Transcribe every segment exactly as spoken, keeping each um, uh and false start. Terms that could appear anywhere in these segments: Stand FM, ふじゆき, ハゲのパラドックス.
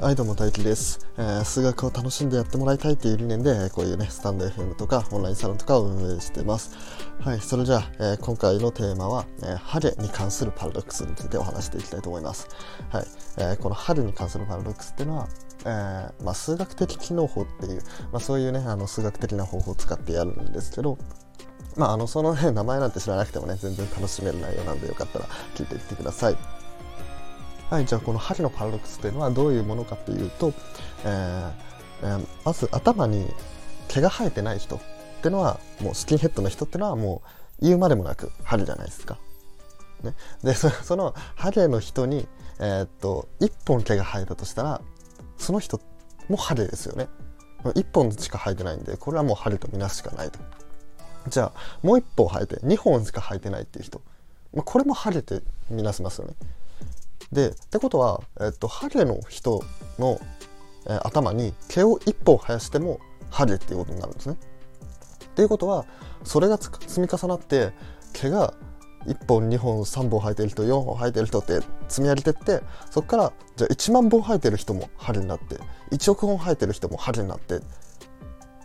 はい、どうも大輝です。えー、数学を楽しんでやってもらいたいという理念で、こういうねスタンド エフエム とかオンラインサロンとかを運営してます。はい、それじゃあ、えー、今回のテーマは、えー、ハゲに関するパラドックスについてお話していきたいと思います。はい、えー、このハゲに関するパラドックスっていうのは、えーまあ、数学的機能法っていう、まあ、そういうねあの数学的な方法を使ってやるんですけど、まああのその、ね、名前なんて知らなくてもね全然楽しめる内容なんで、よかったら聞いてみてください。はい、じゃあこのハゲのパラドックスというのはどういうものかというと、えーえー、まず頭に毛が生えてない人っていうのは、もうスキンヘッドの人っていうのはもう言うまでもなくハゲじゃないですか、ね、で そ, そのハゲの人に、えー、っといっぽん毛が生えたとしたら、その人もハゲですよね。いっぽんしか生えてないんで、これはもうハゲとみなすしかないと。じゃあもういっぽん生えてにほんしか生えてないっていう人、まあ、これもハゲとみなしますよね。でってことは、えっと、ハゲの人の、えー、頭に毛をいっぽん生やしてもハゲっていうことになるんですね。っていうことは、それがつ積み重なって毛がいっぽんにほんさんぼん生えてる人よんほん生えてる人って積み上げてって、そこからじゃあいちまんぼん生えてる人もハゲになって、いちおくほん生えてる人もハゲになって、っ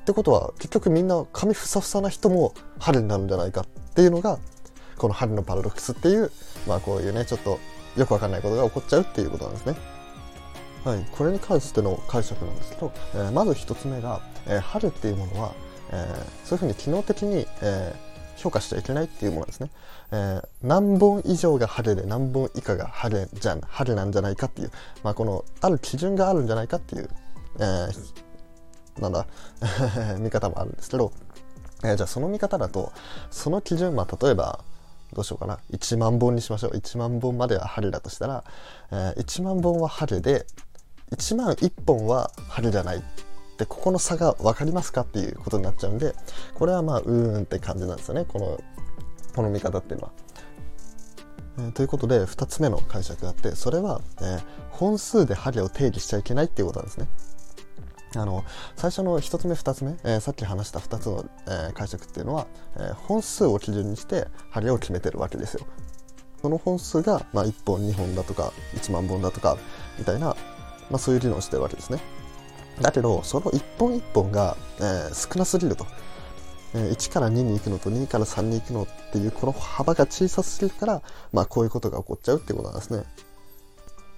てことは結局みんな髪ふさふさな人もハゲになるんじゃないかっていうのが、このハゲのパラドックスっていう、まあこういうねちょっとよくわかんないことが起こっちゃうっていうことなんですね。はい、これに関しての解釈なんですけど、えー、まず一つ目が、えー、ハゲっていうものは、えー、そういうふうに機能的に、えー、評価しちゃいけないっていうものですね。えー、何本以上がハゲで何本以下がハゲじゃん、ハゲなんじゃないかっていう、まあこのある基準があるんじゃないかっていう、えー、なんだ見方もあるんですけど、えー、じゃあその見方だと、その基準、まあ例えばどうしようかな、いちまんぼんにしましょう。いちまんぼんまではハゲだとしたら、えー、いちまんぼんはハゲでいちまんいっぽんはハゲじゃないって、ここの差が分かりますかっていうことになっちゃうんで、これはまあうーんって感じなんですよね、このこの見方っていうのは。えー、ということでふたつめの解釈があって、それは、えー、本数でハゲを定義しちゃいけないっていうことなんですね。あの最初のひとつめふたつめ、えー、さっき話したふたつの、えー、解釈っていうのは、えー、本数を基準にしてハゲを決めてるわけですよ。その本数が、まあ、いっぽんにほんだとかいちまんぼんだとかみたいな、まあ、そういう理論をしてるわけですね。だけどそのいっぽんいっぽんが、えー、少なすぎると、えー、いちからにに行くのとにからさんに行くのっていう、この幅が小さすぎるから、まあ、こういうことが起こっちゃうってことなんですね。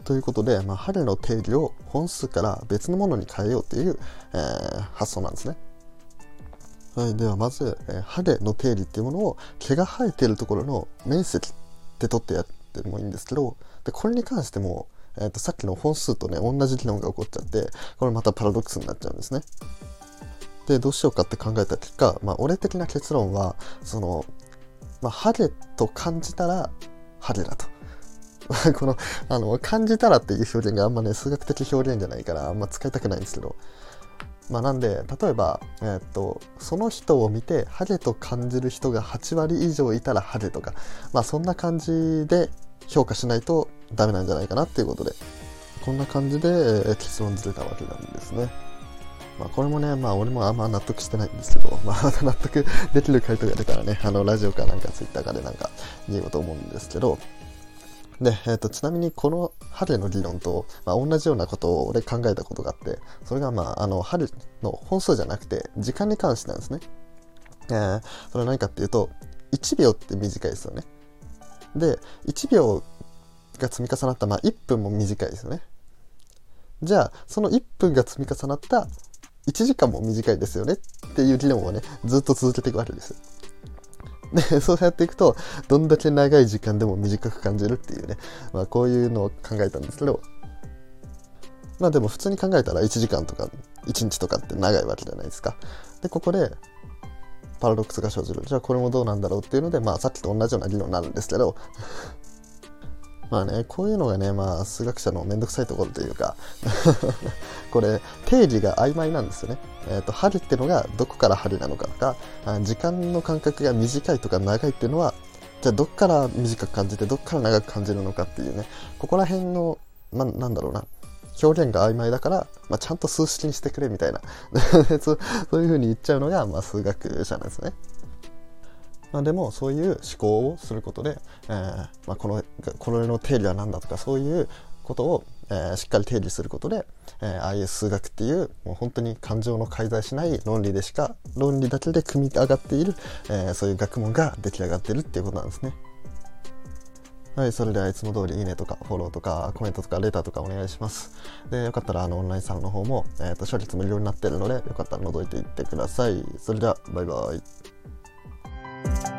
ということで、まあ、ハゲの定義を本数から別のものに変えようという、えー、発想なんですね。はい、ではまず、えー、ハゲの定義っていうものを毛が生えているところの面積って取ってやってもいいんですけど、でこれに関しても、えー、とさっきの本数とね同じ議論が起こっちゃって、これまたパラドックスになっちゃうんですね。でどうしようかって考えた結果、まあ、俺的な結論はその、まあ、ハゲと感じたらハゲだとこのあの感じたらっていう表現があんまね数学的表現じゃないからあんま使いたくないんですけど、まあなんで例えば、えー、っとその人を見てハゲと感じる人がはちわり以上いたらハゲとか、まあそんな感じで評価しないとダメなんじゃないかなっていうことで、こんな感じで、えー、結論づけたわけなんですね。まあ、これもね、まあ、俺もあんま納得してないんですけど、まあ、納得できる回答が出たらね、あのラジオかなんかツイッターかでなんか言おうと思うんですけど、でえー、とちなみにこのハゲの理論と、まあ、同じようなことを俺考えたことがあって、それが、まあ、あのハゲの本数じゃなくて時間に関してなんですね。えー、それは何かっていうと、いちびょうって短いですよね。でいちびょうが積み重なった、まあ、いっぷんも短いですよね。じゃあそのいっぷんが積み重なったいちじかんも短いですよねっていう理論をねずっと続けていくわけです。でそうやっていくと、どんだけ長い時間でも短く感じるっていうね、まあ、こういうのを考えたんですけど、まあでも普通に考えたらいちじかんとかいちにちとかって長いわけじゃないですか。でここでパラドックスが生じる。じゃあこれもどうなんだろうっていうので、まあさっきと同じような理論になるんですけどまあね、こういうのがね、まあ数学者のめんどくさいところというかこれ定義が曖昧なんですよね。えっと、ハゲってのがどこからハゲなのかとか、時間の間隔が短いとか長いっていうのは、じゃあどっから短く感じてどっから長く感じるのかっていうね、ここら辺の、まあ、なんだろうな、表現が曖昧だから、まあ、ちゃんと数式にしてくれみたいなそ, そういうふうに言っちゃうのが、まあ、数学者なんですね。まあ、でもそういう思考をすることで、えーまあ、このこれの定理は何だとか、そういうことを、えー、しっかり定義することで、えー、アイエス 数学っていう、もう本当に感情の介在しない論理でしか、論理だけで組み上がっている、えー、そういう学問が出来上がってるっていうことなんですね。はい、それではいつも通りいいねとかフォローとかコメントとかレターとかお願いします。で、よかったらあのオンラインサロンの方も、えーと、初月無料になっているので、よかったら覗いていってください。それでは、バイバイ。